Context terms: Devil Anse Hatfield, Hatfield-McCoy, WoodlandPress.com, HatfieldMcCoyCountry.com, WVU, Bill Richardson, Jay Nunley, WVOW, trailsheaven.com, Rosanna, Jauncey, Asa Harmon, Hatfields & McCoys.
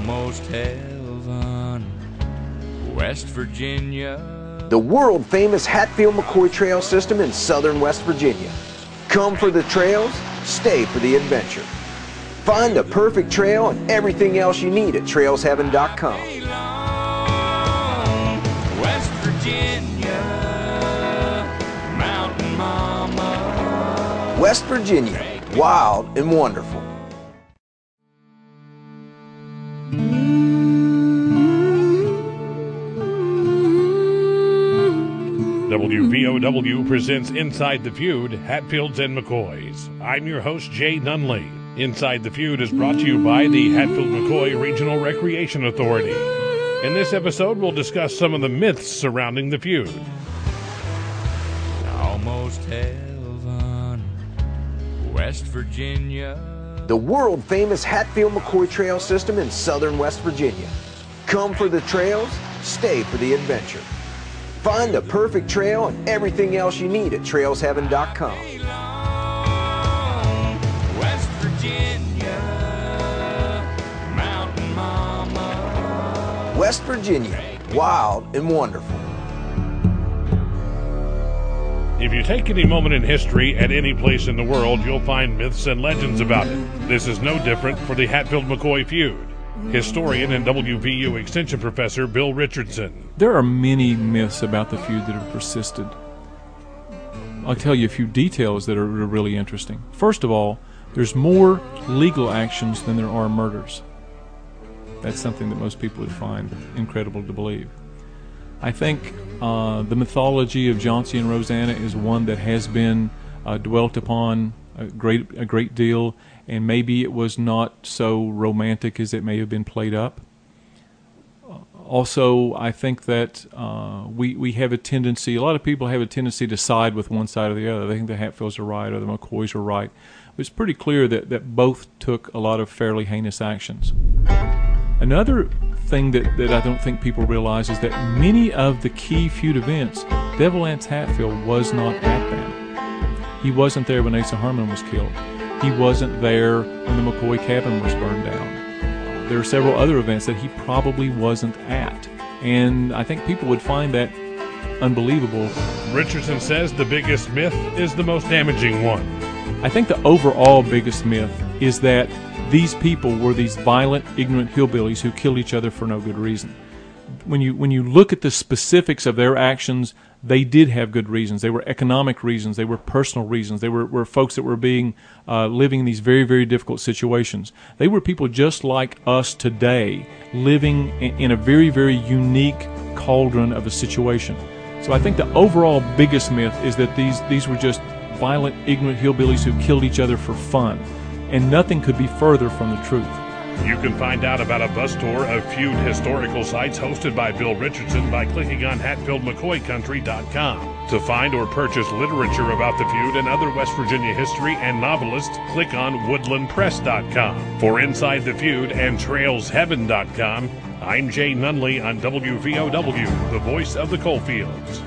almost heaven, West Virginia. The world-famous Hatfield-McCoy Trail System in southern West Virginia. Come for the trails, stay for the adventure. Find the perfect trail and everything else you need at trailsheaven.com. West Virginia, wild and wonderful. WVOW presents Inside the Feud, Hatfields and McCoys. I'm your host, Jay Nunley. Inside the Feud is brought to you by the Hatfield-McCoy Regional Recreation Authority. In this episode, we'll discuss some of the myths surrounding the feud. Almost heaven, West Virginia. The world-famous Hatfield-McCoy Trail System in southern West Virginia. Come for the trails, stay for the adventure. Find the perfect trail and everything else you need at trailsheaven.com. West Virginia, wild and wonderful. If you take any moment in history at any place in the world, you'll find myths and legends about it. This is no different for the Hatfield-McCoy feud. Historian and WVU Extension Professor Bill Richardson. There are many myths about the feud that have persisted. I'll tell you a few details that are really interesting. First of all, there's more legal actions than there are murders. That's something that most people would find incredible to believe. I think the mythology of Jauncey and Rosanna is one that has been dwelt upon a great deal, and maybe it was not so romantic as it may have been played up. Also, I think that we have a tendency, a lot of people have a tendency to side with one side or the other. They think the Hatfields are right or the McCoys are right. But it's pretty clear that both took a lot of fairly heinous actions. Another thing that I don't think people realize is that many of the key feud events, Devil Anse Hatfield was not at them. He wasn't there when Asa Harmon was killed. He wasn't there when the McCoy cabin was burned down. There are several other events that he probably wasn't at. And I think people would find that unbelievable. Richardson says the biggest myth is the most damaging one. I think the overall biggest myth is that these people were these violent, ignorant hillbillies who killed each other for no good reason. When you look at the specifics of their actions, they did have good reasons. They were economic reasons. They were personal reasons. They were folks that were living in these very, very difficult situations. They were people just like us today, living in a very, very unique cauldron of a situation. So I think the overall biggest myth is that these were just violent, ignorant hillbillies who killed each other for fun. And nothing could be further from the truth. You can find out about a bus tour of feud historical sites hosted by Bill Richardson by clicking on HatfieldMcCoyCountry.com. To find or purchase literature about the feud and other West Virginia history and novelists, click on WoodlandPress.com. For Inside the Feud and TrailsHeaven.com, I'm Jay Nunley on WVOW, the voice of the coalfields.